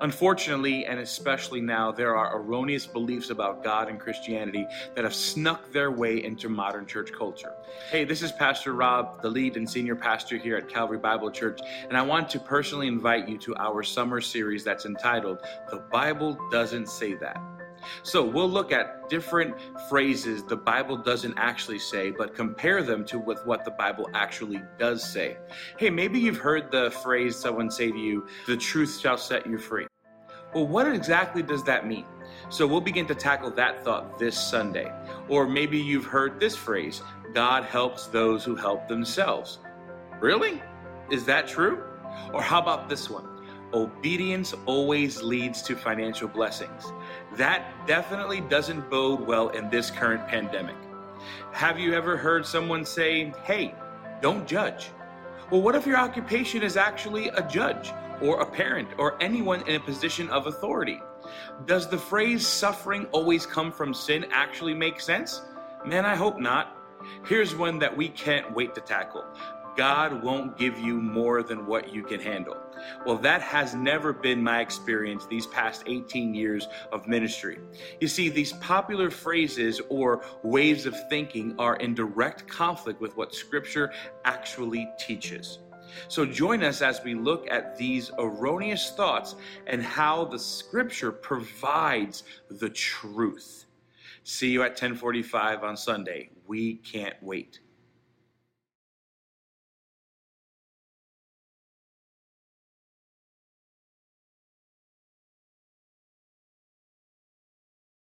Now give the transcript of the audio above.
Unfortunately, and especially now, there are erroneous beliefs about God and Christianity that have snuck their way into modern church culture. Hey, this is Pastor Rob, the lead and senior pastor here at Calvary Bible Church, and I want to personally invite you to our summer series that's entitled, The Bible Doesn't Say That. So we'll look at different phrases the Bible doesn't actually say, but compare them to with what the Bible actually does say. Hey, maybe you've heard the phrase someone say to you, the truth shall set you free. Well, what exactly does that mean? So we'll begin to tackle that thought this Sunday. Or maybe you've heard this phrase, God helps those who help themselves. Really? Is that true? Or how about this one? Obedience always leads to financial blessings. That definitely doesn't bode well in this current pandemic. Have you ever heard someone say, hey, don't judge? Well, what if your occupation is actually a judge or a parent or anyone in a position of authority? Does the phrase suffering always come from sin actually make sense? Man, I hope not. Here's one that we can't wait to tackle. God won't give you more than what you can handle. Well, that has never been my experience these past 18 years of ministry. You see, these popular phrases or ways of thinking are in direct conflict with what Scripture actually teaches. So join us as we look at these erroneous thoughts and how the Scripture provides the truth. See you at 10:45 on Sunday. We can't wait.